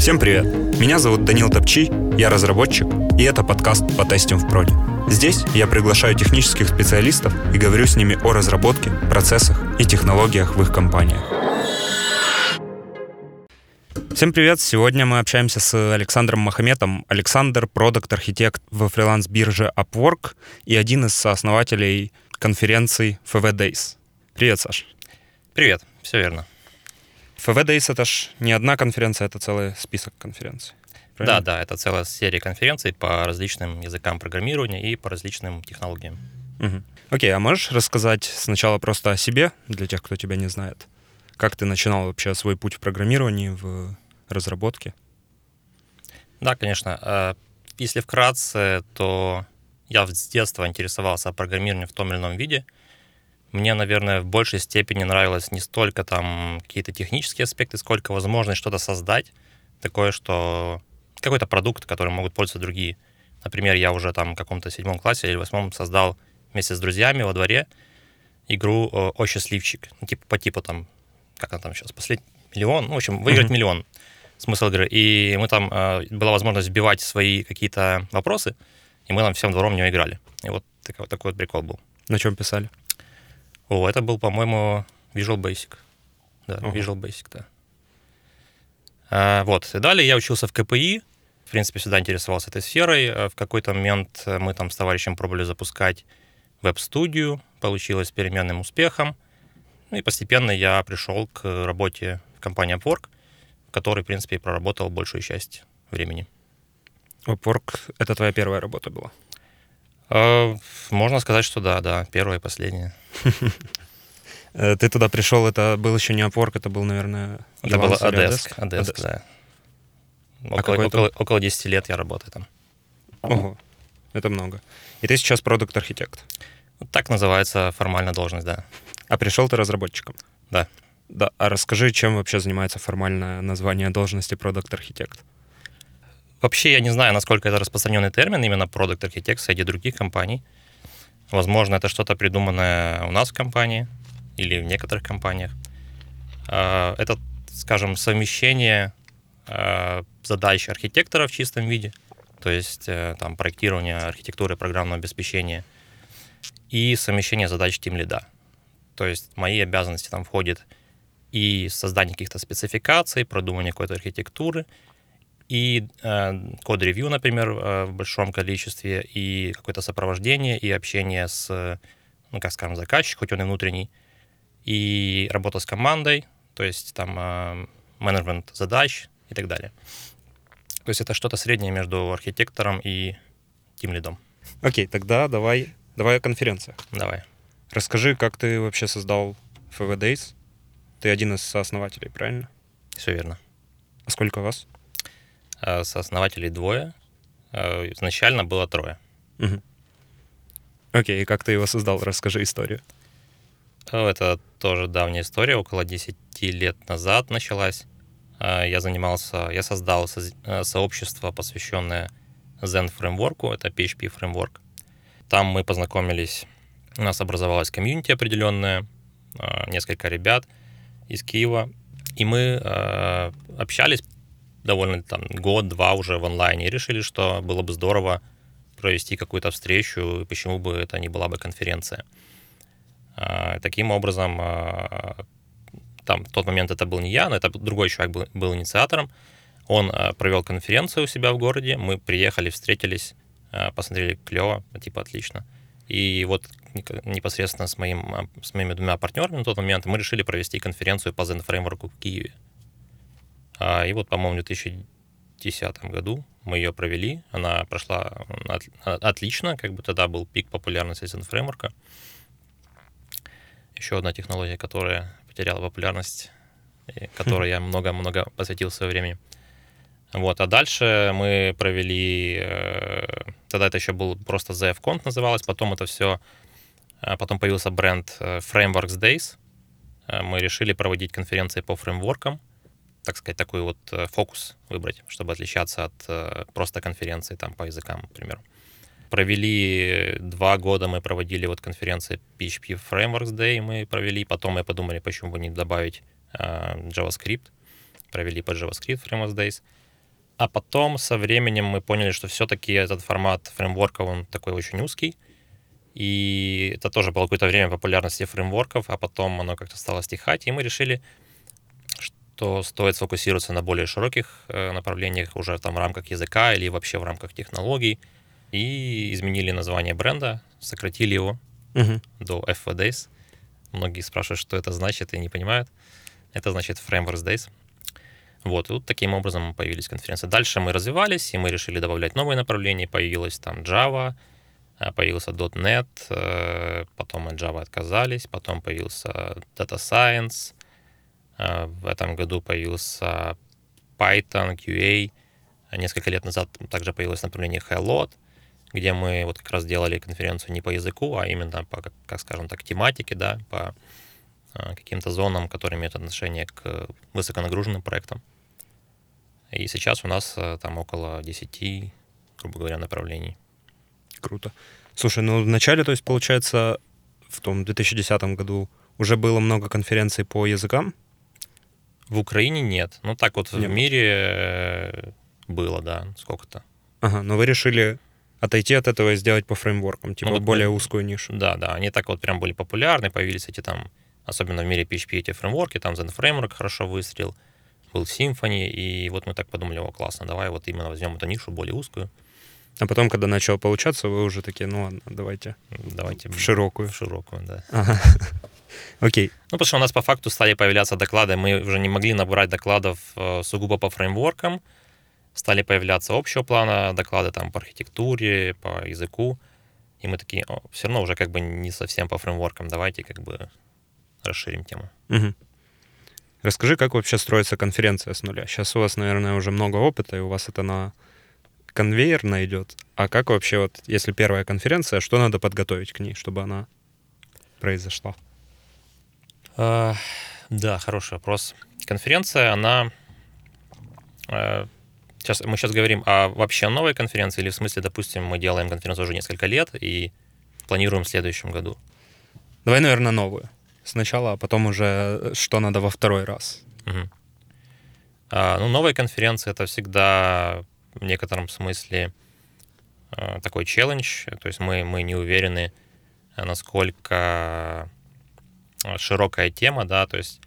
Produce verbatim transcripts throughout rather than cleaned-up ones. Всем привет! Меня зовут Даниил Топчий, я разработчик, и это подкаст по тестим в проде. Здесь я приглашаю технических специалистов и говорю с ними о разработке, процессах и технологиях в их компаниях. Всем привет! Сегодня мы общаемся с Александром Махаметом. Александр – продакт-архитект во фриланс-бирже Upwork и один из сооснователей конференции эф дабл ю дейс. Привет, Саш! Привет! Все верно. эф дабл ю дейс — это ж не одна конференция, это целый список конференций. Правильно? Да, да, это целая серия конференций по различным языкам программирования и по различным технологиям. Угу. Окей, а можешь рассказать сначала просто о себе, для тех, кто тебя не знает? Как ты начинал вообще свой путь в программировании, в разработке? Да, конечно. Если вкратце, то я с детства интересовался программированием в том или ином виде. Мне, наверное, в большей степени нравилось не столько там какие-то технические аспекты, сколько возможность что-то создать, такое, что какой-то продукт, которым могут пользоваться другие. Например, я уже там в каком-то седьмом классе или восьмом создал вместе с друзьями во дворе игру «О счастливчик», ну, типа, по типу там, как она там сейчас, «Последний миллион», ну, в общем, выиграть mm-hmm. миллион, смысл игры. И мы там, э, была возможность вбивать свои какие-то вопросы, и мы там всем двором в него играли. И вот такой, такой вот прикол был. На чем писали? О, это был, по-моему, Visual Basic. Да, uh-huh. Visual Basic, да. А, вот, и далее я учился в ка пэ и. В принципе, всегда интересовался этой сферой. В какой-то момент мы там с товарищем пробовали запускать веб-студию. Получилось с переменным успехом. Ну и постепенно я пришел к работе в компании Upwork, в которой, в принципе, и проработал большую часть времени. Upwork — это твоя первая работа была? Можно сказать, что да, да, первое и последнее. Ты туда пришел, это был еще не Upwork, это был, наверное, это был Одеск. Одеск, да. Около десяти лет я работаю там. Ого, это много. И ты сейчас продакт-архитект? Так называется формально должность, да. А пришел ты разработчиком? Да. Да, а расскажи, чем вообще занимается формальное название должности продакт-архитект? Вообще я не знаю, насколько это распространенный термин, именно продакт-архитект среди других компаний. Возможно, это что-то придуманное у нас в компании или в некоторых компаниях. Это, скажем, совмещение задач архитектора в чистом виде, то есть там проектирование архитектуры программного обеспечения и совмещение задач тимлида. То есть в мои обязанности там входит и создание каких-то спецификаций, продумывание какой-то архитектуры, и э, код-ревью, например, э, в большом количестве, и какое-то сопровождение, и общение с, ну, как скажем, заказчиком, хоть он и внутренний, и работа с командой, то есть там э, менеджмент задач и так далее. То есть это что-то среднее между архитектором и тимлидом. Окей, тогда давай, давай о конференциях. Давай. Расскажи, как ты вообще создал эф дабл ю дейс? Ты один из сооснователей, правильно? Все верно. А сколько вас? Сооснователей двое. Изначально было трое. Угу. Окей, и как ты его создал? Расскажи историю. Это тоже давняя история. Около десяти лет назад началась. Я занимался... Я создал со- сообщество, посвященное Zend Framework. Это пи эйч пи фреймворк. Там мы познакомились. У нас образовалась комьюнити определенная. Несколько ребят из Киева. И мы общались... довольно там год-два уже в онлайне, и решили, что было бы здорово провести какую-то встречу, и почему бы это не была бы конференция. А, таким образом, а, там в тот момент это был не я, но это другой человек был, был инициатором. Он а, провел конференцию у себя в городе, мы приехали, встретились, а, посмотрели клево, типа отлично. И вот непосредственно с, моим, с моими двумя партнерами на тот момент мы решили провести конференцию по Zend Framework в Киеве. И вот, по-моему, в две тысячи десятом году мы ее провели. Она прошла отлично, как бы тогда был пик популярности Zend Framework. Еще одна технология, которая потеряла популярность, которой я много-много посвятил в свое время. Вот, а дальше мы провели... Тогда это еще был просто зэф конф называлось, потом это все... Потом появился бренд Frameworks Days. Мы решили проводить конференции по фреймворкам, так сказать, такой вот фокус выбрать, чтобы отличаться от просто конференции там по языкам, например. Провели два года, мы проводили вот конференции пи эйч пи Frameworks Day, мы провели, потом мы подумали, почему бы не добавить э, JavaScript, провели по JavaScript Frameworks Days, А потом со временем мы поняли, что все-таки этот формат фреймворков, он такой очень узкий. И это тоже было какое-то время популярности фреймворков, а потом оно как-то стало стихать, и мы решили, что стоит сфокусироваться на более широких направлениях, уже там в рамках языка или вообще в рамках технологий. И изменили название бренда, сократили его uh-huh. до эф дабл ю Days. Многие спрашивают, что это значит, и не понимают. Это значит Frameworks Days. Вот, и тут вот таким образом появились конференции. Дальше мы развивались, и мы решили добавлять новые направления. Появилась там Java, появился дот нет, потом от Java отказались, потом появился Data Science, в этом году появился Python, кью эй. Несколько лет назад также появилось направление HighLoad, где мы вот как раз делали конференцию не по языку, а именно по, как, как скажем так, тематике, да, по каким-то зонам, которые имеют отношение к высоконагруженным проектам. И сейчас у нас там около десяти, грубо говоря, направлений. Круто. Слушай, ну в начале, то есть, получается, в том две тысячи десятом году уже было много конференций по языкам? В Украине нет. Ну так вот нет. В мире было, да, сколько-то. Ага, но вы решили отойти от этого и сделать по фреймворкам, типа ну, вот более мы... узкую нишу. Да, да, они так вот прям были популярны, появились эти там, особенно в мире пи эйч пи, эти фреймворки, там Zend Framework хорошо выстрел, был Symfony, и вот мы так подумали, о, классно, давай вот именно возьмем эту нишу более узкую. А потом, когда начало получаться, вы уже такие, ну ладно, давайте, давайте в широкую. В широкую, да. Ага. Окей. Okay. Ну, потому что у нас по факту стали появляться доклады, мы уже не могли набрать докладов сугубо по фреймворкам, стали появляться общего плана доклады там по архитектуре, по языку, и мы такие, о, все равно уже как бы не совсем по фреймворкам, давайте как бы расширим тему. Угу. Расскажи, как вообще строится конференция с нуля? Сейчас у вас, наверное, уже много опыта, и у вас это на... конвейер найдет. А как вообще, вот, если первая конференция, что надо подготовить к ней, чтобы она произошла? Uh, да, хороший вопрос. Конференция, она... Uh, сейчас, мы сейчас говорим о вообще новой конференции, или в смысле, допустим, мы делаем конференцию уже несколько лет и планируем в следующем году? Давай, наверное, новую. Сначала, а потом уже что надо во второй раз. Uh-huh. uh, ну, новая конференция — это всегда... в некотором смысле такой челлендж, то есть мы, мы не уверены, насколько широкая тема, да, то есть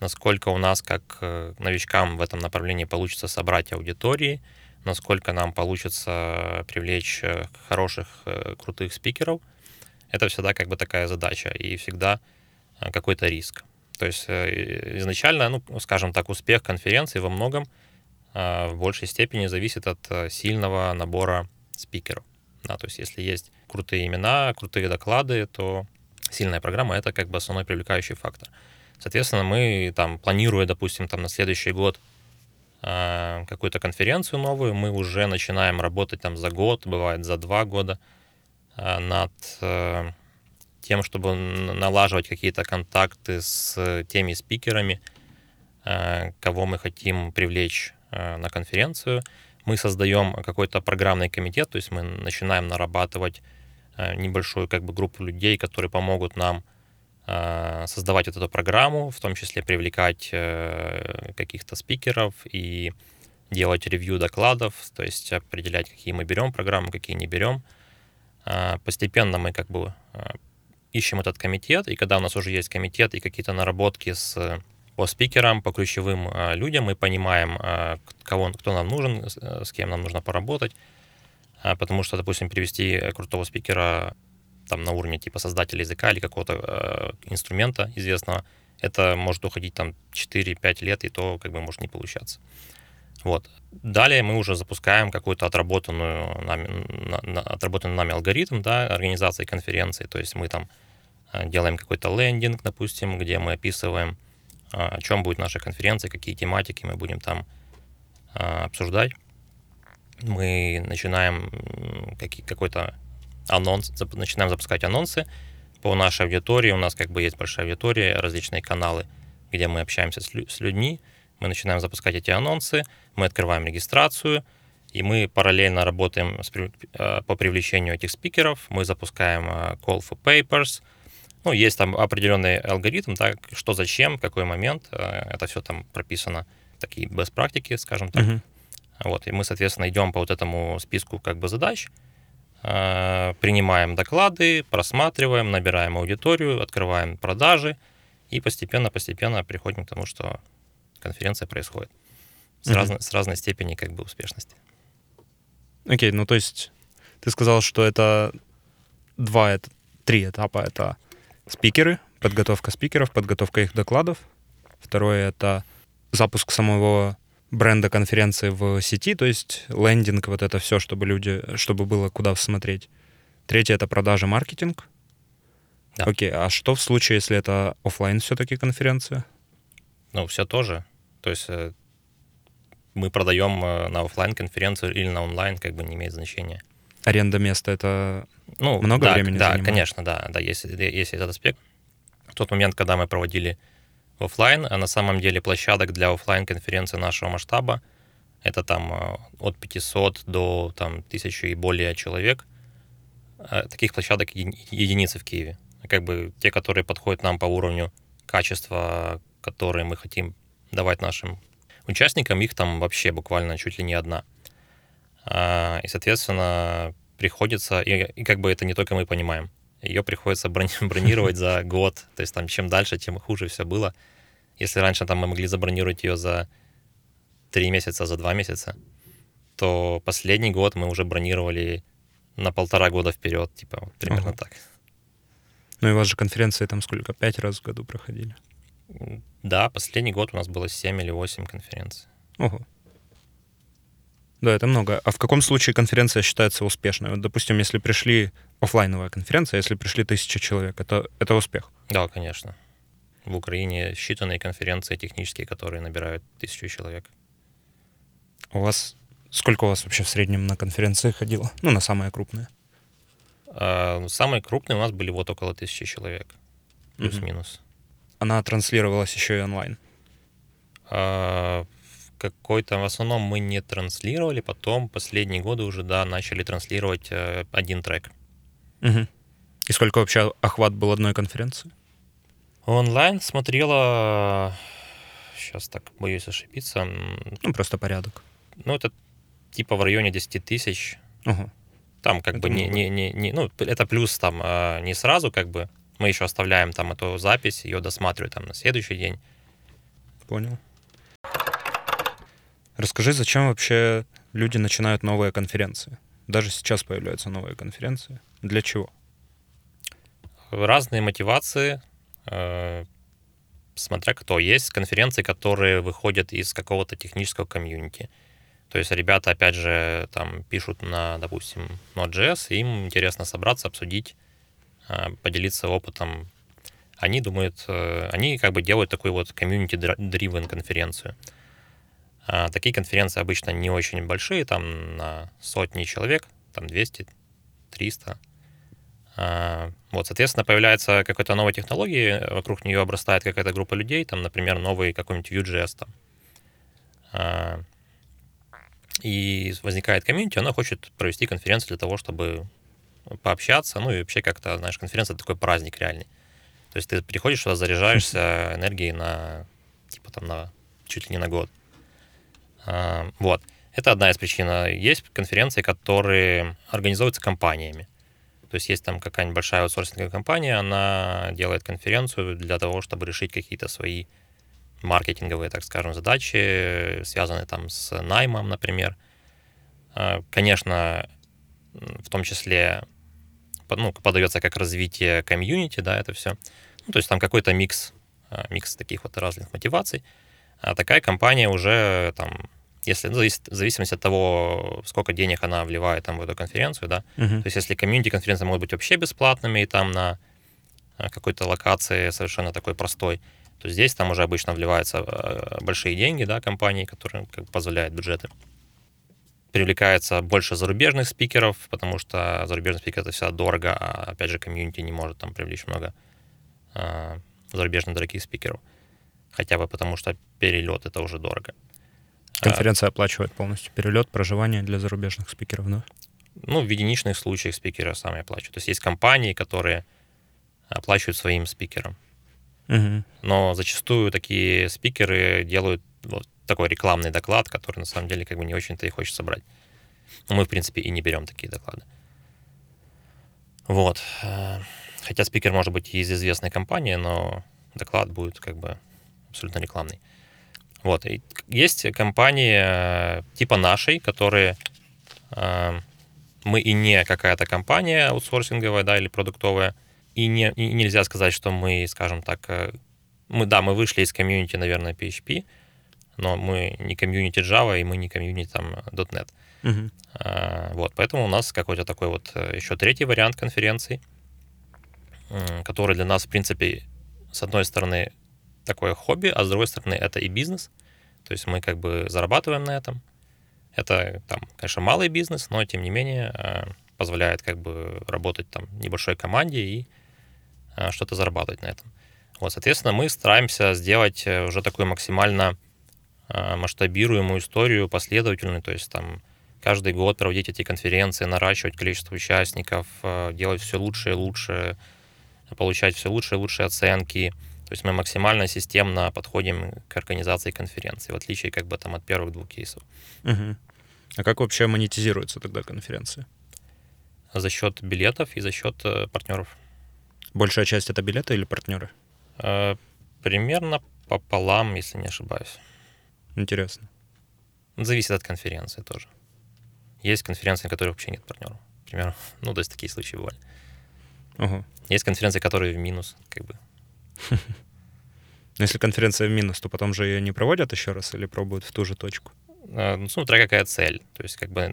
насколько у нас, как новичкам в этом направлении, получится собрать аудитории, насколько нам получится привлечь хороших, крутых спикеров. Это всегда как бы такая задача и всегда какой-то риск. То есть изначально, ну, скажем так, успех конференции во многом в большей степени зависит от сильного набора спикеров. Да, то есть если есть крутые имена, крутые доклады, то сильная программа — это как бы основной привлекающий фактор. Соответственно, мы, там, планируя, допустим, там, на следующий год э, какую-то конференцию новую, мы уже начинаем работать там, за год, бывает за два года, э, над э, тем, чтобы налаживать какие-то контакты с теми спикерами, э, кого мы хотим привлечь на конференцию. Мы создаем какой-то программный комитет, то есть мы начинаем нарабатывать небольшую как бы группу людей, которые помогут нам создавать вот эту программу, в том числе привлекать каких-то спикеров и делать ревью докладов, то есть определять, какие мы берем программы, какие не берем. Постепенно мы как бы ищем этот комитет, и когда у нас уже есть комитет и какие-то наработки с по спикерам, по ключевым э, людям, мы понимаем, э, кого, кто нам нужен, э, с кем нам нужно поработать, э, потому что, допустим, привести крутого спикера там, на уровне типа создателя языка или какого-то э, инструмента известного, это может уходить там четыре-пять лет, и то как бы может не получаться. Вот. Далее мы уже запускаем какой-то отработанную нами, на, на, отработанный нами алгоритм, да, организации конференции, то есть мы там э, делаем какой-то лендинг, допустим, где мы описываем, о чем будет наша конференция, какие тематики мы будем там а, обсуждать. Мы начинаем какие, какой-то анонс, зап, начинаем запускать анонсы по нашей аудитории. У нас как бы есть большая аудитория, различные каналы, где мы общаемся с, лю- с людьми. Мы начинаем запускать эти анонсы, мы открываем регистрацию, и мы параллельно работаем с, по привлечению этих спикеров. Мы запускаем call for papers. Ну, есть там определенный алгоритм, да, что зачем, в какой момент, это все там прописано, такие best практики, скажем так, uh-huh. Вот, и мы, соответственно, идем по вот этому списку как бы задач, принимаем доклады, просматриваем, набираем аудиторию, открываем продажи и постепенно-постепенно приходим к тому, что конференция происходит с, mm-hmm. разной, с разной степенью как бы успешности. Окей, okay, ну то есть ты сказал, что это два, это три этапа. Это спикеры, подготовка спикеров, подготовка их докладов. Второе — это запуск самого бренда конференции в сети, то есть лендинг, вот это все, чтобы люди, чтобы было куда смотреть. Третье — это продажи, маркетинг. Да. Окей, а что в случае, если это офлайн все-таки конференция? Ну, все тоже. То есть мы продаем на офлайн конференцию или на онлайн, как бы не имеет значения. Аренда места — это ну, много да, времени да, занимает? Да, конечно, да, да, есть, есть этот аспект. В тот момент, когда мы проводили офлайн, а на самом деле площадок для офлайн-конференции нашего масштаба это там от пятисот до там, тысячи и более человек. Таких площадок единицы в Киеве. Как бы те, которые подходят нам по уровню качества, которые мы хотим давать нашим участникам, их там вообще буквально чуть ли не одна. И, соответственно, приходится, и, и как бы это не только мы понимаем, ее приходится бронировать за год. То есть там чем дальше, тем хуже все было. Если раньше там мы могли забронировать ее за три месяца, за два месяца, то последний год мы уже бронировали на полтора года вперед, типа вот, примерно так. Ну и у вас же конференции там сколько? Пять раз в году проходили? Да, последний год у нас было семь или восемь конференций. Ого. Да, это много. А в каком случае конференция считается успешной? Вот, допустим, если пришли офлайновая конференция, если пришли тысяча человек, это, это успех? Да, конечно. В Украине считанные конференции технические, которые набирают тысячу человек. У вас сколько у вас вообще в среднем на конференции ходило? Ну, на самые крупные. А, самые крупные у нас были вот около тысячи человек. Плюс-минус. Mm-hmm. Она транслировалась еще и онлайн? А, какой-то, в основном мы не транслировали, потом последние годы уже, да, начали транслировать э, один трек. Угу. И сколько вообще охват был одной конференции? Онлайн смотрела, сейчас так боюсь ошибиться. Ну, просто порядок. Ну, это типа в районе десять тысяч. Угу. Там как это бы не, не, не, не... Ну, это плюс там э, не сразу как бы. Мы еще оставляем там эту запись, ее досматривают там на следующий день. Понял. Расскажи, зачем вообще люди начинают новые конференции? Даже сейчас появляются новые конференции. Для чего? Разные мотивации, э, смотря кто. Есть конференции, которые выходят из какого-то технического комьюнити. То есть ребята, опять же, там пишут на, допустим, Node.js, им интересно собраться, обсудить, э, поделиться опытом. Они думают, э, они как бы делают такую вот community-driven конференцию. Такие конференции обычно не очень большие, там на сотни человек, там двести, триста. Вот, соответственно, появляется какая-то новая технология, вокруг нее обрастает какая-то группа людей, там, например, новый какой-нибудь Vue.js там. И возникает комьюнити, она хочет провести конференцию для того, чтобы пообщаться, ну и вообще как-то, знаешь, конференция — это такой праздник реальный. То есть ты приходишь сюда, заряжаешься энергией на, типа там, на чуть ли не на год. Вот. Это одна из причин. Есть конференции, которые организовываются компаниями. То есть есть там какая-нибудь большая аутсорсинговая компания, она делает конференцию для того, чтобы решить какие-то свои маркетинговые, так скажем, задачи, связанные там с наймом, например. Конечно, в том числе, ну, подается как развитие комьюнити, да, это все. Ну, то есть там какой-то микс, микс таких вот разных мотиваций. А такая компания уже там, если, ну, в зависимости от того, сколько денег она вливает там в эту конференцию, да, uh-huh. то есть если комьюнити-конференции могут быть вообще бесплатными и там на какой-то локации совершенно такой простой, то здесь там уже обычно вливаются большие деньги, да, компании, которые как бы позволяют бюджеты. Привлекается больше зарубежных спикеров, потому что зарубежный спикер — это всегда дорого, а опять же комьюнити не может там привлечь много а, зарубежных дорогих спикеров. Хотя бы потому, что перелет — это уже дорого. Конференция оплачивает полностью перелет, проживание для зарубежных спикеров, да? Ну, в единичных случаях спикеры сами оплачивают. То есть есть компании, которые оплачивают своим спикерам. Угу. Но зачастую такие спикеры делают вот такой рекламный доклад, который на самом деле как бы не очень-то и хочется брать. Но мы, в принципе, и не берем такие доклады. Вот. Хотя спикер может быть из известной компании, но доклад будет как бы абсолютно рекламный. Вот. И есть компании типа нашей, которые... Мы и не какая-то компания аутсорсинговая, да, или продуктовая. И, не, и нельзя сказать, что мы, скажем так... мы Да, мы вышли из комьюнити, наверное, пи эйч пи, но мы не комьюнити Java, и мы не комьюнити там .дот нет. Uh-huh. А, вот, поэтому у нас какой-то такой вот еще третий вариант конференций, который для нас, в принципе, с одной стороны, такое хобби, а с другой стороны, это и бизнес. То есть мы как бы зарабатываем на этом. Это, там, конечно, малый бизнес, но, тем не менее, позволяет как бы работать там небольшой команде и что-то зарабатывать на этом. Вот, соответственно, мы стараемся сделать уже такую максимально масштабируемую историю, последовательную, то есть там каждый год проводить эти конференции, наращивать количество участников, делать все лучше и лучше, получать все лучше и лучшие оценки. То есть мы максимально системно подходим к организации конференции, в отличие как бы там от первых двух кейсов. Угу. А как вообще монетизируется тогда конференция? За счет билетов и за счет партнеров. Большая часть — это билеты или партнеры? Примерно пополам, если не ошибаюсь. Интересно. Зависит от конференции тоже. Есть конференции, на которых вообще нет партнеров. Например, ну, то есть такие случаи бывали. Угу. Есть конференции, которые в минус, как бы. Но если конференция в минус, то потом же ее не проводят еще раз или пробуют в ту же точку? Ну, смотря какая цель. То есть, как бы,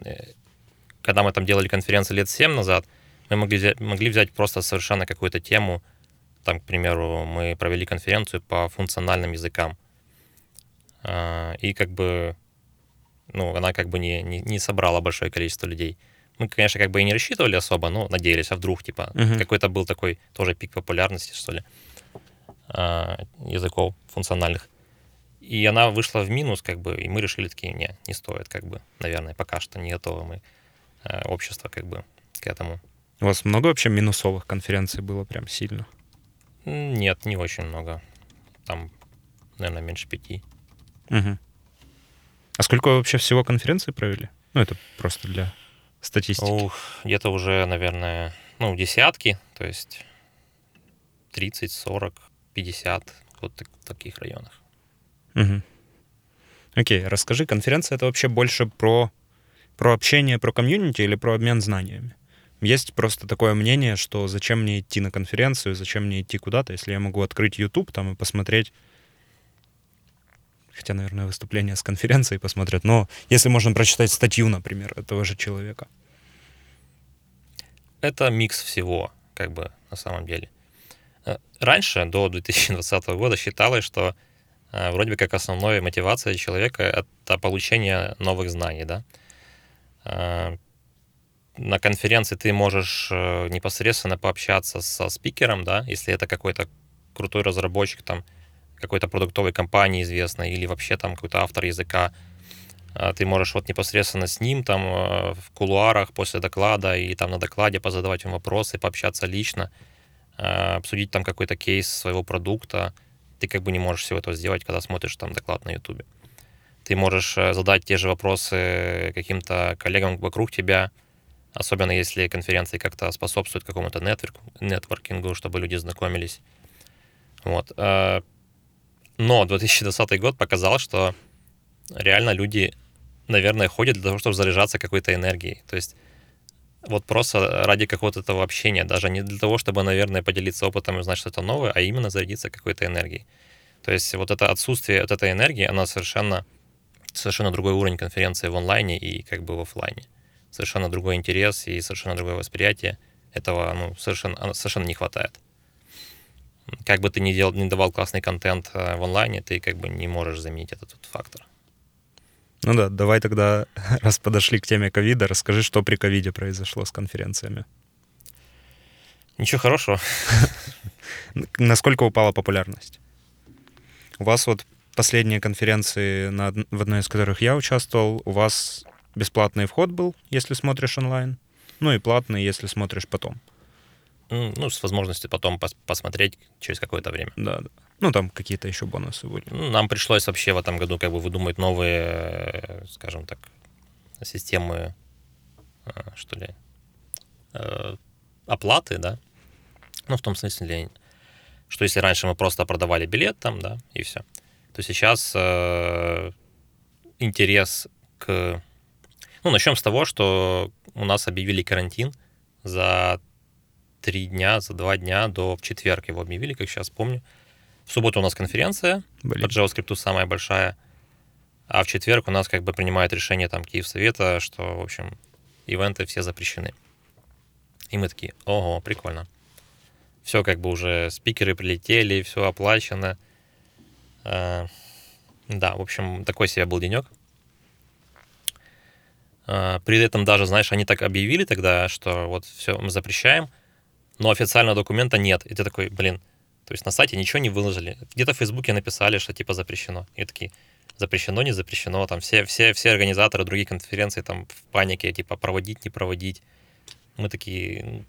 когда мы там делали конференцию лет семь назад, мы могли взять, могли взять просто совершенно какую-то тему. Там, к примеру, мы провели конференцию по функциональным языкам. И как бы, ну, она как бы не, не, не собрала большое количество людей. Мы, конечно, как бы и не рассчитывали особо, но надеялись, а вдруг, типа, uh-huh. какой-то был такой тоже пик популярности, что ли, языков функциональных. И она вышла в минус, как бы, и мы решили такие, не, не стоит, как бы, наверное, пока что не готовы мы, общество, как бы, к этому. У вас много вообще минусовых конференций было прям сильно? Нет, не очень много. Там, наверное, меньше пяти. Угу. А сколько вообще всего конференций провели? Ну, это просто для статистики. Ух, где-то уже, наверное, ну, десятки, то есть тридцать, сорок, пятьдесят, вот в таких районах. Угу. Окей, расскажи, конференция — это вообще больше про, про общение, про комьюнити или про обмен знаниями? Есть просто такое мнение, что зачем мне идти на конференцию, зачем мне идти куда-то, если я могу открыть YouTube там и посмотреть, хотя, наверное, выступление с конференцией посмотрят, но если можно прочитать статью, например, этого же человека. Это микс всего, как бы, на самом деле. Раньше, до две тысячи двадцатого года, считалось, что э, вроде как основной мотивацией человека — это получение новых знаний, да. Э, на конференции ты можешь э, непосредственно пообщаться со спикером, да, если это какой-то крутой разработчик, там, какой-то продуктовой компании известной или вообще там какой-то автор языка. Э, ты можешь вот непосредственно с ним там э, в кулуарах после доклада и там на докладе позадавать ему вопросы, пообщаться лично, обсудить там какой-то кейс своего продукта. Ты как бы не можешь всего этого сделать, когда смотришь там доклад на Ютубе. Ты можешь задать те же вопросы каким-то коллегам вокруг тебя, особенно если конференции как-то способствуют какому-то нетворкингу, чтобы люди знакомились. Вот. Но две тысячи двадцатый год показал, что реально люди, наверное, ходят для того, чтобы заряжаться какой-то энергией. То есть вот просто ради какого-то этого общения, даже не для того, чтобы, наверное, поделиться опытом и узнать что-то новое, а именно зарядиться какой-то энергией. То есть вот это отсутствие вот этой энергии, она совершенно, совершенно другой уровень конференции в онлайне и как бы в офлайне. Совершенно другой интерес и совершенно другое восприятие. Этого ну, совершенно, совершенно не хватает. Как бы ты ни делал, ни давал классный контент в онлайне, ты как бы не можешь заменить этот, этот фактор. Ну да, давай тогда, раз подошли к теме ковида, расскажи, что при ковиде произошло с конференциями. Ничего хорошего. Насколько упала популярность? У вас вот последние конференции, на, в одной из которых я участвовал, у вас бесплатный вход был, если смотришь онлайн, ну и платный, если смотришь потом. Ну, с возможностью потом пос- посмотреть через какое-то время. Да, да. Ну, там какие-то еще бонусы были. Нам пришлось вообще в этом году как бы выдумать новые, скажем так, системы, что ли, оплаты, да. Ну, в том смысле, что если раньше мы просто продавали билет там, да, и все, то сейчас э, интерес к... Ну, начнем с того, что у нас объявили карантин за три дня, за два дня до в четверг его объявили, как сейчас помню. В субботу у нас конференция Блин. по JavaScript самая большая, а в четверг у нас как бы принимают решение там Киевсовета, что, в общем, ивенты все запрещены. И мы такие, ого, прикольно. Все как бы уже, спикеры прилетели, все оплачено. Да, в общем, такой себе был денек. При этом даже, знаешь, они так объявили тогда, что вот все, мы запрещаем, но официального документа нет. И ты такой, блин, то есть на сайте ничего не выложили. Где-то в Фейсбуке написали, что типа запрещено. И такие, запрещено, не запрещено. Там все, все, все организаторы других конференций там в панике, типа проводить, не проводить. Мы такие...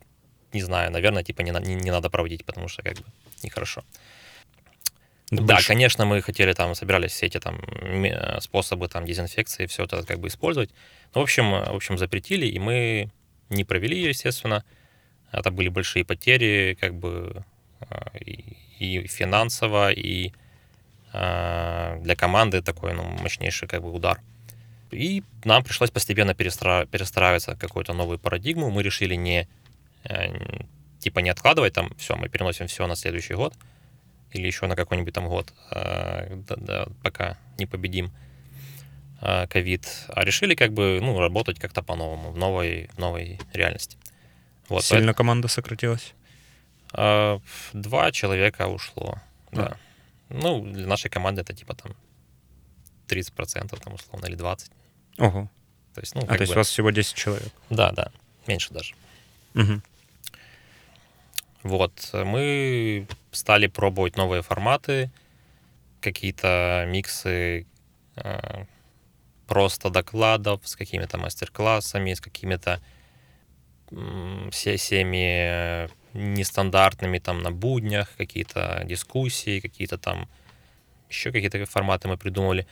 Не знаю, наверное, типа не, не, не надо проводить, потому что как бы нехорошо. Да, да, конечно, мы хотели там, собирались все эти там способы там дезинфекции, все это как бы использовать. Но, в общем, в общем, запретили, и мы не провели ее, естественно. Это были большие потери, как бы и, и финансово, и а, для команды такой, ну, мощнейший как бы удар. И нам пришлось постепенно перестра... перестраиваться в какую-то новую парадигму. Мы решили не типа не откладывать там все, мы переносим все на следующий год или еще на какой-нибудь там год, пока не победим ковид, а решили как бы, ну, работать как-то по-новому, в новой, в новой реальности. Вот, сильно поэтому... команда сократилась? Два человека ушло, а. да. Ну, для нашей команды это типа там тридцать процентов там условно, или двадцать процентов. Ого. То есть, ну, а, то есть бы... у вас всего десять человек? Да, да, меньше даже. Угу. Вот, мы стали пробовать новые форматы, какие-то миксы э, просто докладов с какими-то мастер-классами, с какими-то э, сессиями нестандартными там на буднях, какие-то дискуссии, какие-то там еще какие-то форматы мы придумали.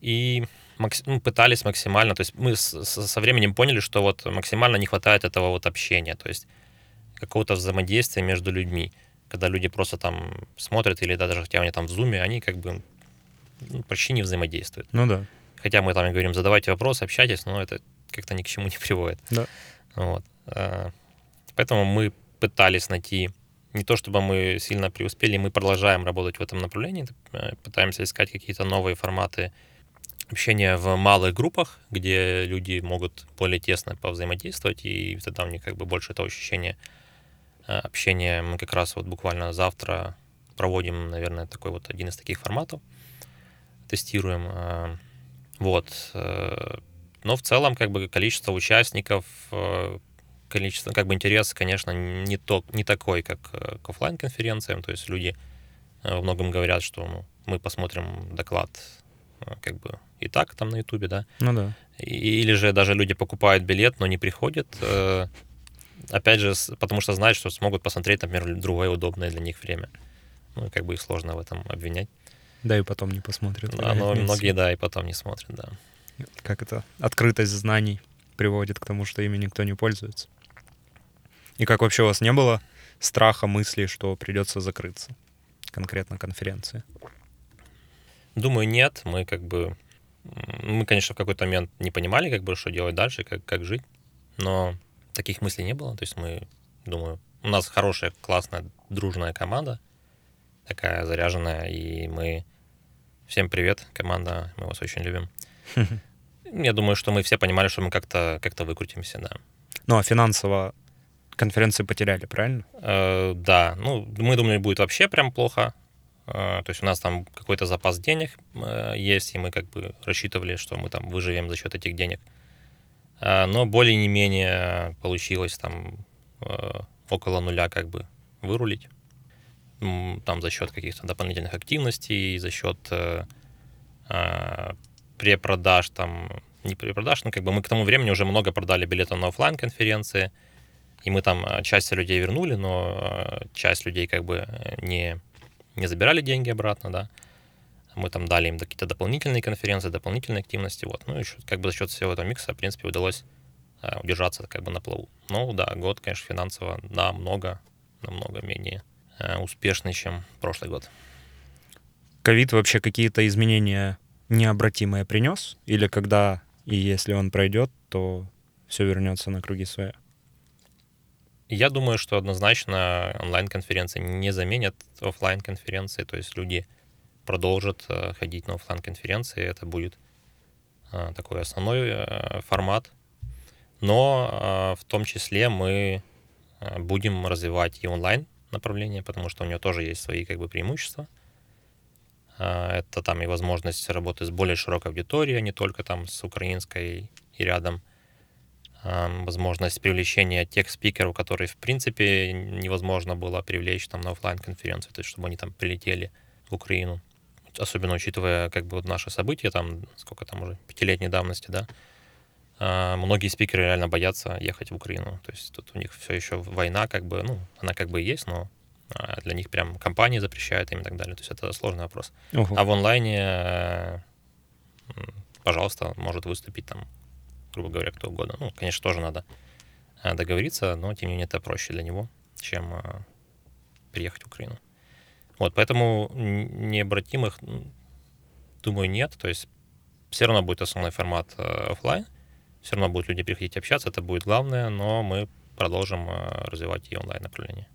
И мы пытались максимально, то есть мы со временем поняли, что вот максимально не хватает этого вот общения, то есть какого-то взаимодействия между людьми, когда люди просто там смотрят или да, даже хотя они там в зуме, они как бы ну, почти не взаимодействуют. Ну да. Хотя мы там говорим, задавайте вопросы, общайтесь, но это как-то ни к чему не приводит. Да. Вот. Поэтому мы пытались найти, не то чтобы мы сильно преуспели, мы продолжаем работать в этом направлении, пытаемся искать какие-то новые форматы общение в малых группах, где люди могут более тесно повзаимодействовать, и тогда у них как бы больше этого ощущения общения. Мы как раз вот буквально завтра проводим, наверное, такой вот один из таких форматов, тестируем. Вот. Но в целом как бы количество участников, количество, как бы интерес, конечно, не, то, не такой, как к офлайн-конференциям, то есть люди во многом говорят, что ну, мы посмотрим доклад как бы и так там на Ютубе, да? Ну да. Или же даже люди покупают билет, но не приходят. Опять же, потому что знают, что смогут посмотреть, например, другое удобное для них время. Ну, как бы их сложно в этом обвинять. Да, и потом не посмотрят. Да, но многие, да, и потом не смотрят, да. Как это? Открытость знаний приводит к тому, что ими никто не пользуется. И как вообще у вас не было страха, мысли, что придется закрыться? Конкретно конференции. Думаю, нет. Мы как бы... Мы, конечно, в какой-то момент не понимали, как бы, что делать дальше, как, как жить, но таких мыслей не было. То есть мы, думаю, у нас хорошая, классная, дружная команда, такая заряженная, и мы... Всем привет, команда, мы вас очень любим. Я думаю, что мы все понимали, что мы как-то как-то выкрутимся, да. Ну, а финансово конференции потеряли, правильно? Да. Ну, мы думали, будет вообще прям плохо. То есть у нас там какой-то запас денег есть, и мы как бы рассчитывали, что мы там выживем за счет этих денег. Но более не менее получилось там около нуля как бы вырулить. Там за счет каких-то дополнительных активностей, за счет препродаж, там не препродаж, но как бы мы к тому времени уже много продали билетов на офлайн-конференции, и мы там часть людей вернули, но часть людей как бы не... не забирали деньги обратно, да. Мы там дали им какие-то дополнительные конференции, дополнительные активности, вот. Ну, еще как бы за счет всего этого микса, в принципе, удалось э, удержаться как бы на плаву. Ну, да, год, конечно, финансово намного, намного менее э, успешный, чем прошлый год. Ковид вообще какие-то изменения необратимые принес? Или когда и если он пройдет, то все вернется на круги своя? Я думаю, что однозначно онлайн-конференции не заменят офлайн-конференции, то есть люди продолжат ходить на офлайн-конференции, это будет такой основной формат, но в том числе мы будем развивать и онлайн-направление, потому что у него тоже есть свои как бы преимущества. Это там и возможность работы с более широкой аудиторией, не только там с украинской и рядом. Возможность привлечения тех спикеров, которые в принципе невозможно было привлечь там на офлайн-конференции, то есть чтобы они там прилетели в Украину. Особенно учитывая как бы вот наши события, там сколько там уже, пятилетней давности, да. Многие спикеры реально боятся ехать в Украину. То есть тут у них все еще война, как бы, ну, она как бы и есть, но для них прям компании запрещают им и так далее. То есть это сложный вопрос. Угу. А в онлайне, пожалуйста, может выступить там, грубо говоря, кто угодно. Ну, конечно, тоже надо договориться, но, тем не менее, это проще для него, чем приехать в Украину. Вот, поэтому необратимых, думаю, нет. То есть все равно будет основной формат офлайн, все равно будут люди приходить общаться, это будет главное, но мы продолжим развивать и онлайн-направление.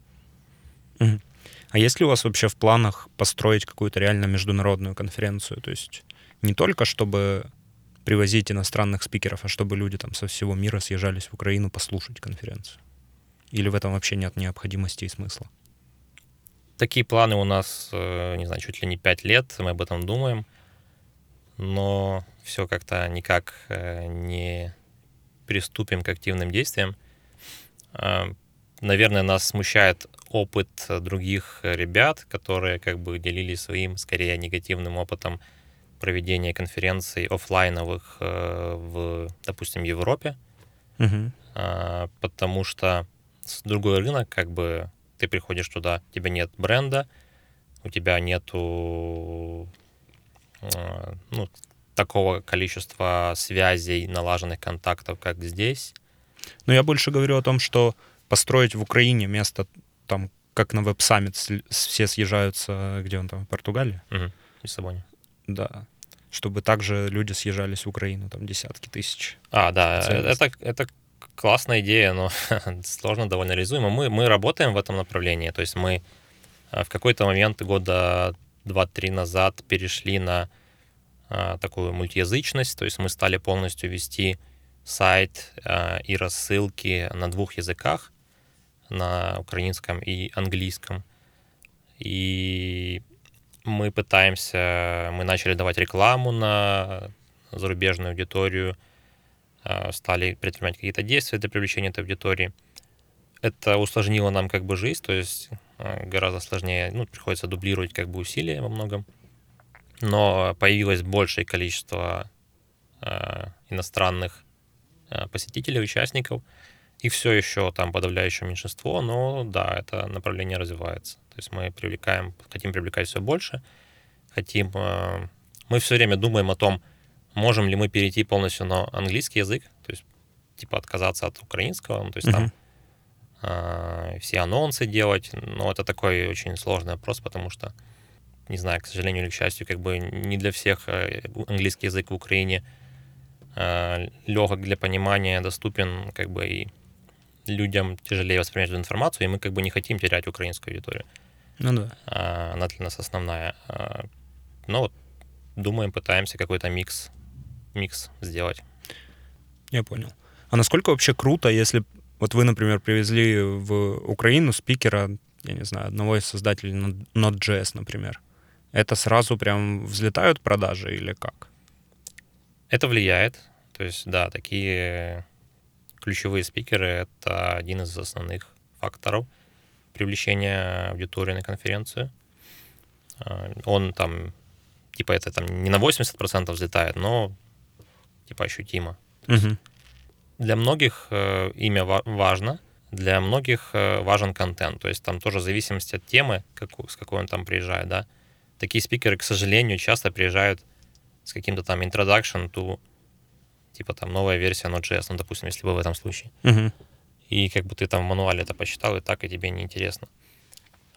А есть ли у вас вообще в планах построить какую-то реально международную конференцию? То есть не только чтобы привозить иностранных спикеров, а чтобы люди там со всего мира съезжались в Украину послушать конференцию? Или в этом вообще нет необходимости и смысла? Такие планы у нас, не знаю, чуть ли не пять лет, мы об этом думаем, но все как-то никак не приступим к активным действиям. Наверное, нас смущает опыт других ребят, которые как бы делились своим, скорее, негативным опытом проведения конференций офлайновых в, допустим, Европе, угу. Потому что другой рынок, как бы ты приходишь туда, у тебя нет бренда, у тебя нету ну, такого количества связей, налаженных контактов, как здесь. Но я больше говорю о том, что построить в Украине место, там, как на веб-саммит, все съезжаются, где он там, в Португалии? Угу. В Лиссабоне. Да, чтобы также люди съезжались в Украину, там десятки тысяч. А, да, это, это классная идея, но сложно довольно реализуемо. Мы, мы работаем в этом направлении, то есть мы в какой-то момент года два-три назад перешли на а, такую мультиязычность, то есть мы стали полностью вести сайт а, и рассылки на двух языках, на украинском и английском, и мы пытаемся, мы начали давать рекламу на зарубежную аудиторию, стали предпринимать какие-то действия для привлечения этой аудитории. Это усложнило нам как бы жизнь, то есть гораздо сложнее, ну, приходится дублировать как бы усилия во многом, но появилось большее количество иностранных посетителей, участников, и все еще там подавляющее меньшинство, но да, это направление развивается. То есть мы привлекаем, хотим привлекать все больше, хотим... Э, мы все время думаем о том, можем ли мы перейти полностью на английский язык, то есть типа отказаться от украинского, ну, то есть [S2] Uh-huh. [S1] Там э, все анонсы делать, но это такой очень сложный вопрос, потому что, не знаю, к сожалению или к счастью, как бы не для всех английский язык в Украине э, легок для понимания, доступен как бы и людям тяжелее воспринимать эту информацию, и мы как бы не хотим терять украинскую аудиторию. Ну да. А, она для нас основная. А, но вот думаем, пытаемся какой-то микс, микс сделать. Я понял. А насколько вообще круто, если вот вы, например, привезли в Украину спикера, я не знаю, одного из создателей Node.js, например. Это сразу прям взлетают продажи или как? Это влияет. То есть, да, такие... Ключевые спикеры — это один из основных факторов привлечения аудитории на конференцию. Он там, типа, это там не на восемьдесят процентов взлетает, но типа ощутимо. Угу. Для многих имя важно, Для многих важен контент, то есть там тоже зависимость от темы, как, с какой он там приезжает, да. Такие спикеры, к сожалению, часто приезжают с каким-то там introduction to, типа там новая версия Node.js, ну, допустим, если бы в этом случае. Uh-huh. И как бы ты там в мануале это посчитал, и так, и тебе неинтересно.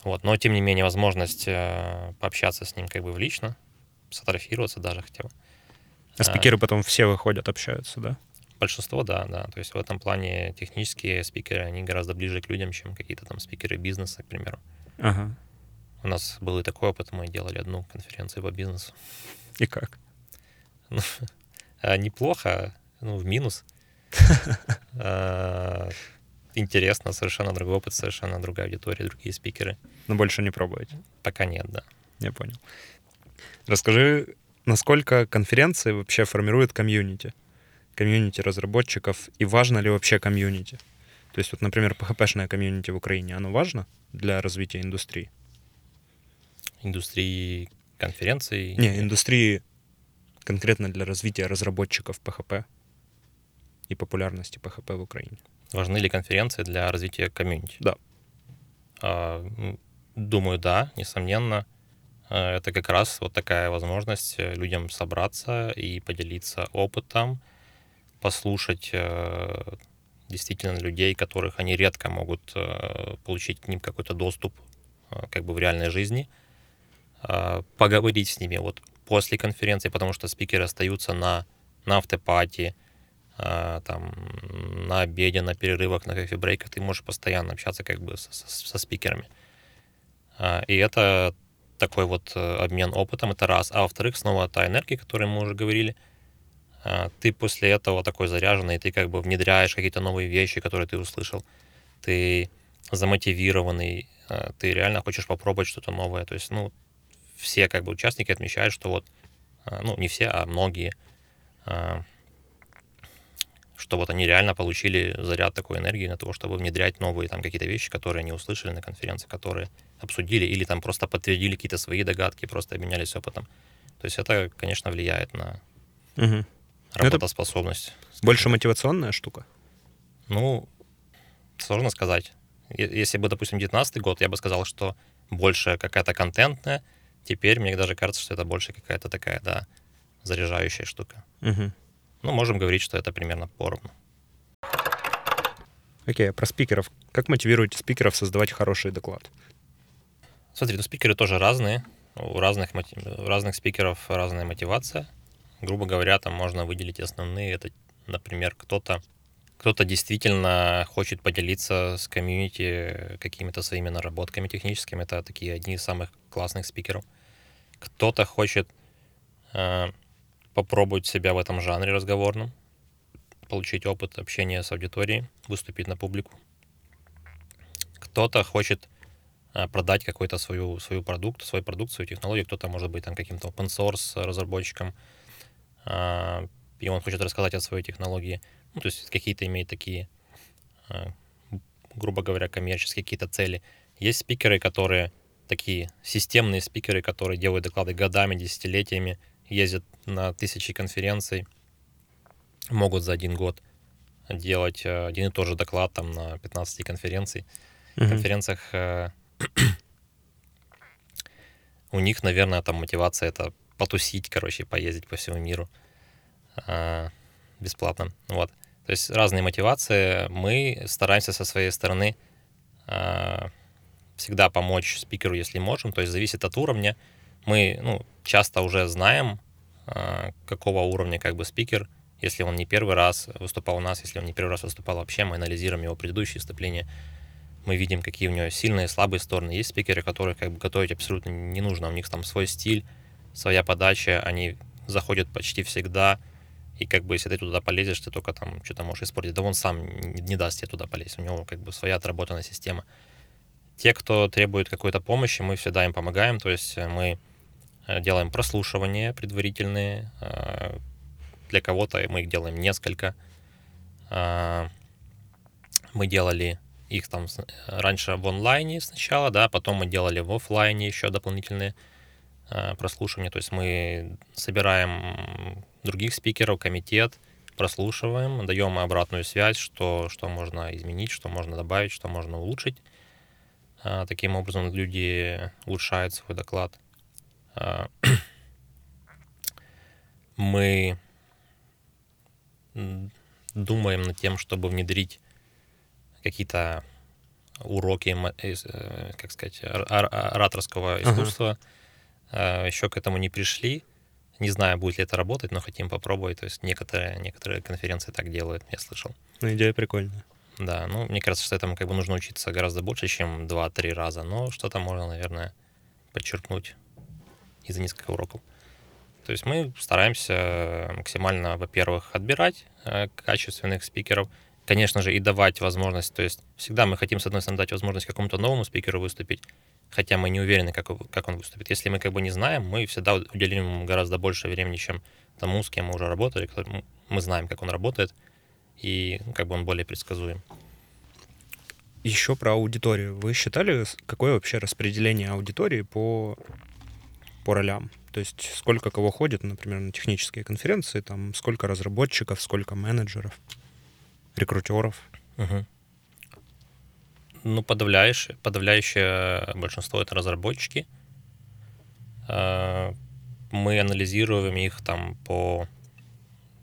Вот, но, тем не менее, возможность э, пообщаться с ним как бы лично, сфотографироваться даже хотя бы. А спикеры а, потом все выходят, общаются, да? Большинство, да, да. То есть в этом плане технические спикеры, они гораздо ближе к людям, чем какие-то там спикеры бизнеса, к примеру. Ага. У нас был и такой опыт, мы делали одну конференцию по бизнесу. И как? Ну, неплохо, ну, в минус. Интересно, совершенно другой опыт, совершенно другая аудитория, другие спикеры. Но больше не пробуете? Пока нет, да. Я понял. Расскажи, насколько конференции вообще формируют комьюнити? Комьюнити разработчиков, и важно ли вообще комьюнити? То есть, вот, например, пи эйч пи-шное комьюнити в Украине, оно важно для развития индустрии? Индустрии конференций? Не, индустрии конкретно для развития разработчиков пи эйч пи и популярности пи эйч пи в Украине. Важны ли конференции для развития комьюнити? Да. Думаю, да, несомненно. Это как раз вот такая возможность людям собраться и поделиться опытом, послушать действительно людей, которых они редко могут получить к ним какой-то доступ как бы в реальной жизни, поговорить с ними вот после конференции, потому что спикеры остаются на, на автопати, там, на обеде, на перерывах, на кофе-брейках, ты можешь постоянно общаться как бы со, со спикерами. И это такой вот обмен опытом, это раз. А во-вторых, снова та энергия, о которой мы уже говорили, ты после этого такой заряженный, ты как бы внедряешь какие-то новые вещи, которые ты услышал, ты замотивированный, ты реально хочешь попробовать что-то новое. То есть, ну, все как бы участники отмечают, что вот, ну, не все, а многие, что вот они реально получили заряд такой энергии на то, чтобы внедрять новые там какие-то вещи, которые они услышали на конференции, которые обсудили или там просто подтвердили какие-то свои догадки, просто обменялись опытом. То есть это, конечно, влияет на... Угу. Работоспособность. Это больше мотивационная штука? Ну, сложно сказать. Если бы, допустим, девятнадцатый год, я бы сказал, что больше какая-то контентная. Теперь мне даже кажется, что это больше какая-то такая, да, заряжающая штука. Угу. Ну, можем говорить, что это примерно поровну. Окей, а про спикеров. Как мотивируете спикеров создавать хороший доклад? Смотри, ну спикеры тоже разные. У разных, мотив... У разных спикеров разная мотивация. Грубо говоря, там можно выделить основные. Это, например, кто-то, кто-то действительно хочет поделиться с комьюнити какими-то своими наработками техническими. Это такие одни из самых классных спикеров. Кто-то хочет э, попробовать себя в этом жанре разговорном, получить опыт общения с аудиторией, выступить на публику. Кто-то хочет э, продать какой-то свою, свою продукт, свой продукт, свою технологию. Кто-то может быть там каким-то open-source разработчиком, и он хочет рассказать о своей технологии. Ну, то есть какие-то имеет такие, грубо говоря, коммерческие какие-то цели. Есть спикеры, которые такие системные спикеры, которые делают доклады годами, десятилетиями, ездят на тысячи конференций, могут за один год делать один и тот же доклад там на пятнадцати конференций. Mm-hmm. Конференциях у них, наверное, там мотивация — это потусить, короче, поездить по всему миру а, бесплатно. Вот. То есть разные мотивации. Мы стараемся со своей стороны а, всегда помочь спикеру, если можем. То есть зависит от уровня. Мы ну, часто уже знаем, а, какого уровня как бы спикер. Если он не первый раз выступал у нас, если он не первый раз выступал вообще, мы анализируем его предыдущие выступления. Мы видим, какие у него сильные и слабые стороны. Есть спикеры, которых как бы готовить абсолютно не нужно. У них там свой стиль, своя подача, они заходят почти всегда, и как бы если ты туда полезешь, ты только там что-то можешь испортить. Да он сам не даст тебе туда полезть, у него как бы своя отработанная система. Те, кто требует какой-то помощи, мы всегда им помогаем, то есть мы делаем прослушивания предварительные, для кого-то мы их делаем несколько. Мы делали их там раньше в онлайне сначала, да, потом мы делали в офлайне еще дополнительные прослушивания, то есть мы собираем других спикеров, комитет, прослушиваем, даем обратную связь, что, что можно изменить, что можно добавить, что можно улучшить. Таким образом люди улучшают свой доклад. Мы думаем над тем, чтобы внедрить какие-то уроки, как сказать, ораторского искусства. Uh-huh. Еще к этому не пришли. Не знаю, будет ли это работать, но хотим попробовать. То есть некоторые, некоторые конференции так делают, я слышал. Ну, идея прикольная. Да, ну, мне кажется, что этому как бы нужно учиться гораздо больше, чем два-три раза. Но что-то можно, наверное, подчеркнуть из-за нескольких уроков. То есть мы стараемся максимально, во-первых, отбирать качественных спикеров, конечно же, и давать возможность. То есть всегда мы хотим, с одной стороны, дать возможность какому-то новому спикеру выступить, хотя мы не уверены, как, как он выступит. Если мы как бы не знаем, мы всегда уделим ему гораздо больше времени, чем тому, с кем мы уже работали. Мы знаем, как он работает, и как бы он более предсказуем. Еще про аудиторию. Вы считали, какое вообще распределение аудитории по, по ролям? То есть сколько кого ходит, например, на технические конференции, там сколько разработчиков, сколько менеджеров, рекрутеров? Угу. Ну, подавляющее, подавляющее большинство — это разработчики. Мы анализируем их там по,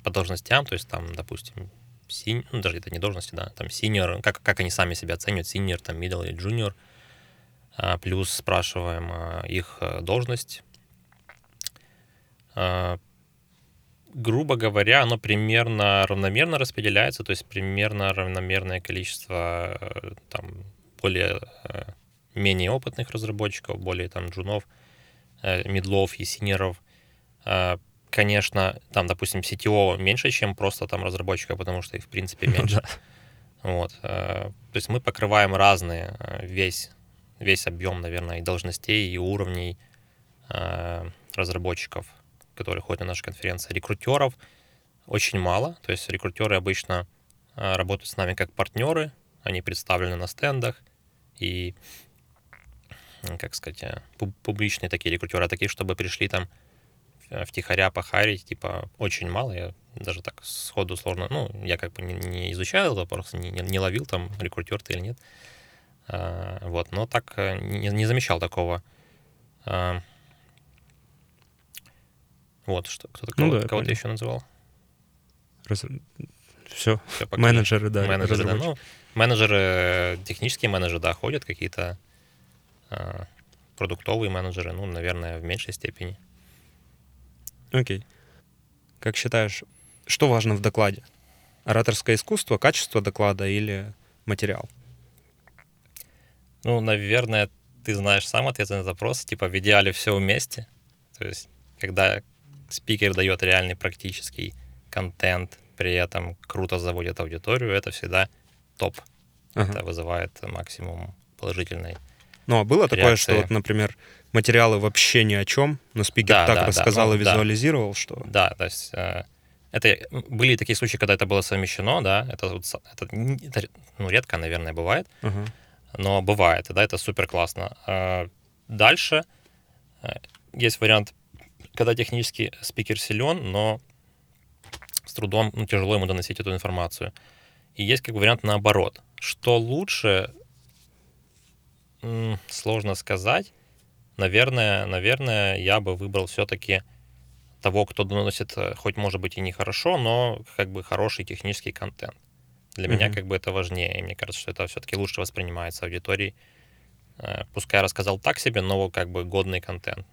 по должностям, то есть там, допустим, синь, ну, даже это не должности, да, там синьор, как, как они сами себя оценивают, синьор, там, мидл или джуниор. Плюс спрашиваем их должность. Грубо говоря, оно примерно равномерно распределяется, то есть примерно равномерное количество там более менее опытных разработчиков, более там джунов, мидлов и синеров. Конечно, там, допустим, си ти о меньше, чем просто там разработчиков, потому что их, в принципе, меньше. Вот. То есть мы покрываем разные, весь, весь объем, наверное, и должностей, и уровней разработчиков, которые ходят на наши конференции. Рекрутеров очень мало, то есть рекрутеры обычно работают с нами как партнеры, они представлены на стендах, и, как сказать, публичные такие рекрутеры, а таких, чтобы пришли там втихаря похарить, типа, очень мало, я даже так сходу сложно, ну, я как бы не, не изучал это, просто не, не ловил там, рекрутер ты или нет, а, вот, но так не, не замечал такого. А, Вот, что, кто-то ну, кого, да, кого-то еще называл? Раз... Все, Все менеджеры, да. Менеджеры, да. Ну, менеджеры, технические менеджеры, да, ходят, какие-то э, продуктовые менеджеры, ну, наверное, в меньшей степени. Окей. Как считаешь, что важно в докладе? Ораторское искусство, качество доклада или материал? Ну, наверное, ты знаешь сам ответ на запрос, типа в идеале все вместе. То есть, когда спикер дает реальный практический контент, при этом круто заводит аудиторию, это всегда топ. Ага. Это вызывает максимум положительной Ну, а было реакции. Такое, что, вот, например, материалы вообще ни о чем, но спикер да, так да, рассказал да. Ну, и визуализировал, да. что... Да, то есть э, это, были такие случаи, когда это было совмещено, да, это, это, это ну, редко, наверное, бывает, ага. но бывает, да, это супер классно. Э, дальше э, есть вариант, когда технически спикер силен, но с трудом, ну, тяжело ему доносить эту информацию. И есть как бы вариант наоборот. Что лучше, сложно сказать. Наверное, наверное, я бы выбрал все-таки того, кто доносит, хоть может быть и нехорошо, но как бы хороший технический контент. Для mm-hmm. меня как бы это важнее. И мне кажется, что это все-таки лучше воспринимается аудиторией. Пускай рассказал так себе, но как бы годный контент.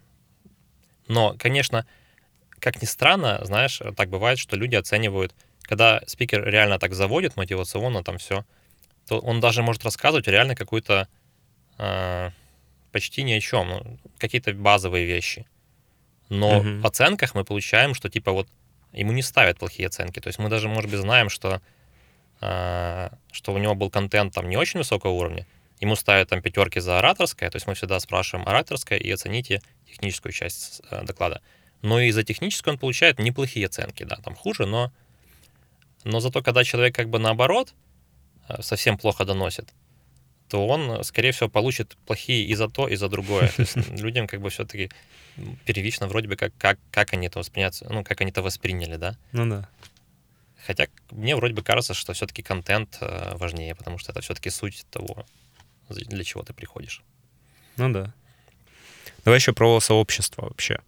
Но, конечно, как ни странно, знаешь, так бывает, что люди оценивают, когда спикер реально так заводит мотивационно там все, то он даже может рассказывать реально какую-то э, почти ни о чем, ну, какие-то базовые вещи. Но uh-huh. в оценках мы получаем, что типа вот ему не ставят плохие оценки. То есть мы даже, может быть, знаем, что, э, что у него был контент там не очень высокого уровня, ему ставят там пятерки за ораторское, то есть мы всегда спрашиваем ораторское и оцените техническую часть доклада. Но и за техническую он получает неплохие оценки, да, там хуже, но, но зато когда человек как бы наоборот совсем плохо доносит, то он, скорее всего, получит плохие и за то, и за другое. То есть людям как бы все-таки первично вроде бы как, как, как они это восприняли, ну, как они это восприняли, да? Ну да. Хотя мне вроде бы кажется, что все-таки контент важнее, потому что это все-таки суть того, для чего ты приходишь. Ну да. Давай еще про сообщество вообще.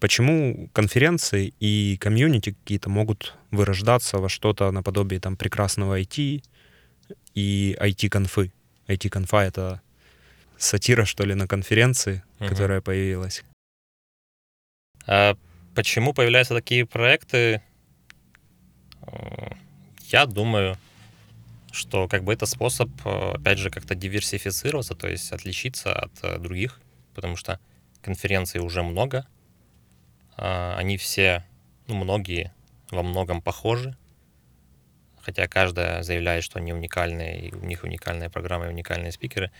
Почему конференции и комьюнити какие-то могут вырождаться во что-то наподобие там прекрасного ай ти и ай ти-конфы? ай ти-конфа — это сатира, что ли, на конференции, угу. которая появилась. А почему появляются такие проекты? Я думаю, что как бы это способ, опять же, как-то диверсифицироваться, то есть отличиться от других, потому что конференций уже много. Они все, ну, многие во многом похожи, хотя каждая заявляет, что они уникальные, и у них уникальная программа и уникальные спикеры.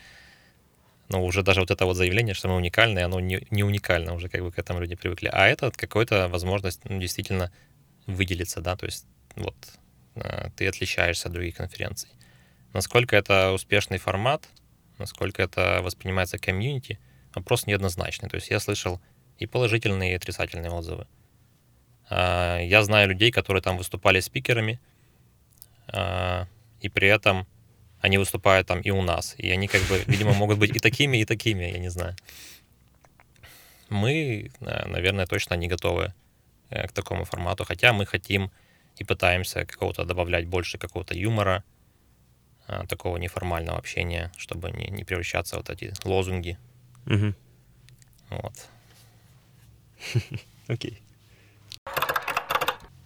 Но уже даже вот это вот заявление, что мы уникальные, оно не, не уникально, уже как бы к этому люди привыкли. А это какая-то возможность, ну, действительно выделиться, да, то есть вот ты отличаешься от других конференций. Насколько это успешный формат, насколько это воспринимается комьюнити, вопрос неоднозначный. То есть я слышал и положительные, и отрицательные отзывы. Я знаю людей, которые там выступали спикерами, и при этом они выступают там и у нас. И они как бы, видимо, могут быть и такими, и такими, я не знаю. Мы, наверное, точно не готовы к такому формату, хотя мы хотим и пытаемся какого-то добавлять больше какого-то юмора, такого неформального общения, чтобы не, не превращаться в вот эти лозунги. Угу. Вот. Окей.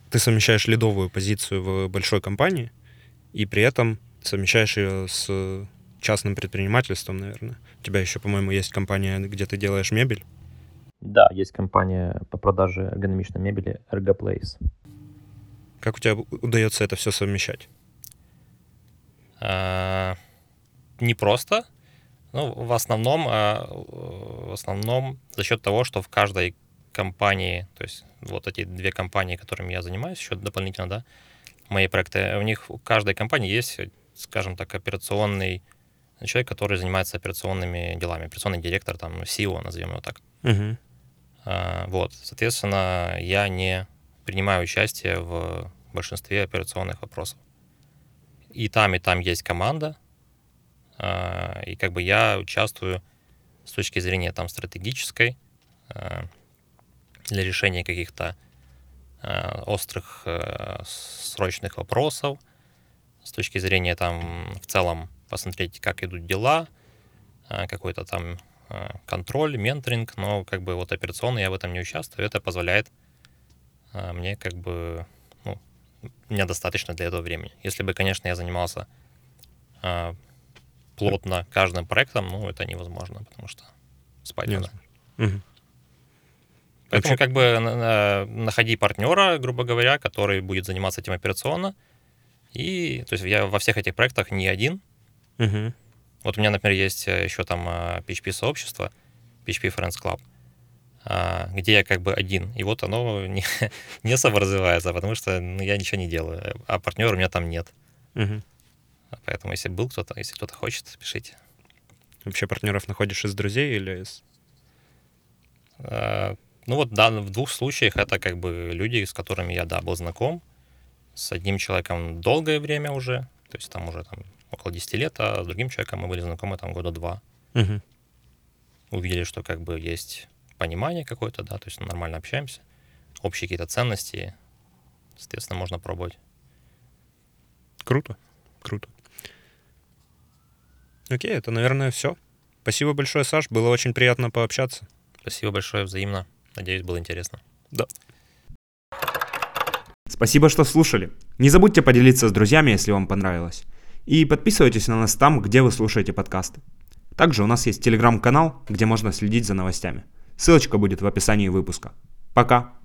Ты совмещаешь лидовую позицию в большой компании и при этом совмещаешь ее с частным предпринимательством, наверное. У тебя еще, по-моему, есть компания, где ты делаешь мебель? Да, есть компания по продаже эргономичной мебели ErgoPlace. Как у тебя удается это все совмещать? Не просто. Ну, в основном, в основном за счет того, что в каждой компании, то есть вот эти две компании, которыми я занимаюсь еще дополнительно, да, мои проекты, у них у каждой компании есть, скажем так, операционный человек, который занимается операционными делами, операционный директор, там, си и о, назовем его так. Угу. А, вот, соответственно, я не принимаю участие в большинстве операционных вопросов. И там, и там есть команда. И как бы я участвую с точки зрения там стратегической для решения каких-то острых срочных вопросов, с точки зрения там в целом посмотреть, как идут дела, какой-то там контроль, менторинг, но как бы вот операционно я в этом не участвую, это позволяет мне как бы, ну, мне достаточно для этого времени. Если бы, конечно, я занимался плотно каждым проектом, ну, это невозможно, потому что спать надо. Угу. Поэтому, вообще... как бы, находи партнера, грубо говоря, который будет заниматься этим операционно. И, то есть, я во всех этих проектах не один. Угу. Вот у меня, например, есть еще там пи эйч пи-сообщество, пи эйч пи Friends Club, где я как бы один. И вот оно не, не саморазвивается, потому что я ничего не делаю, а партнера у меня там нет. Угу. Поэтому, если был кто-то, если кто-то хочет, пишите. Вообще партнеров находишь из друзей или из... А, ну вот, да, в двух случаях это как бы люди, с которыми я, да, был знаком. С одним человеком долгое время уже, то есть там уже там, около десять лет, а с другим человеком мы были знакомы там года два. Угу. Увидели, что как бы есть понимание какое-то, да, то есть нормально общаемся, общие какие-то ценности, соответственно, можно пробовать. Круто, круто. Окей, это, наверное, все. Спасибо большое, Саш. Было очень приятно пообщаться. Спасибо большое, взаимно. Надеюсь, было интересно. Да. Спасибо, что слушали. Не забудьте поделиться с друзьями, если вам понравилось. И подписывайтесь на нас там, где вы слушаете подкасты. Также у нас есть телеграм-канал, где можно следить за новостями. Ссылочка будет в описании выпуска. Пока!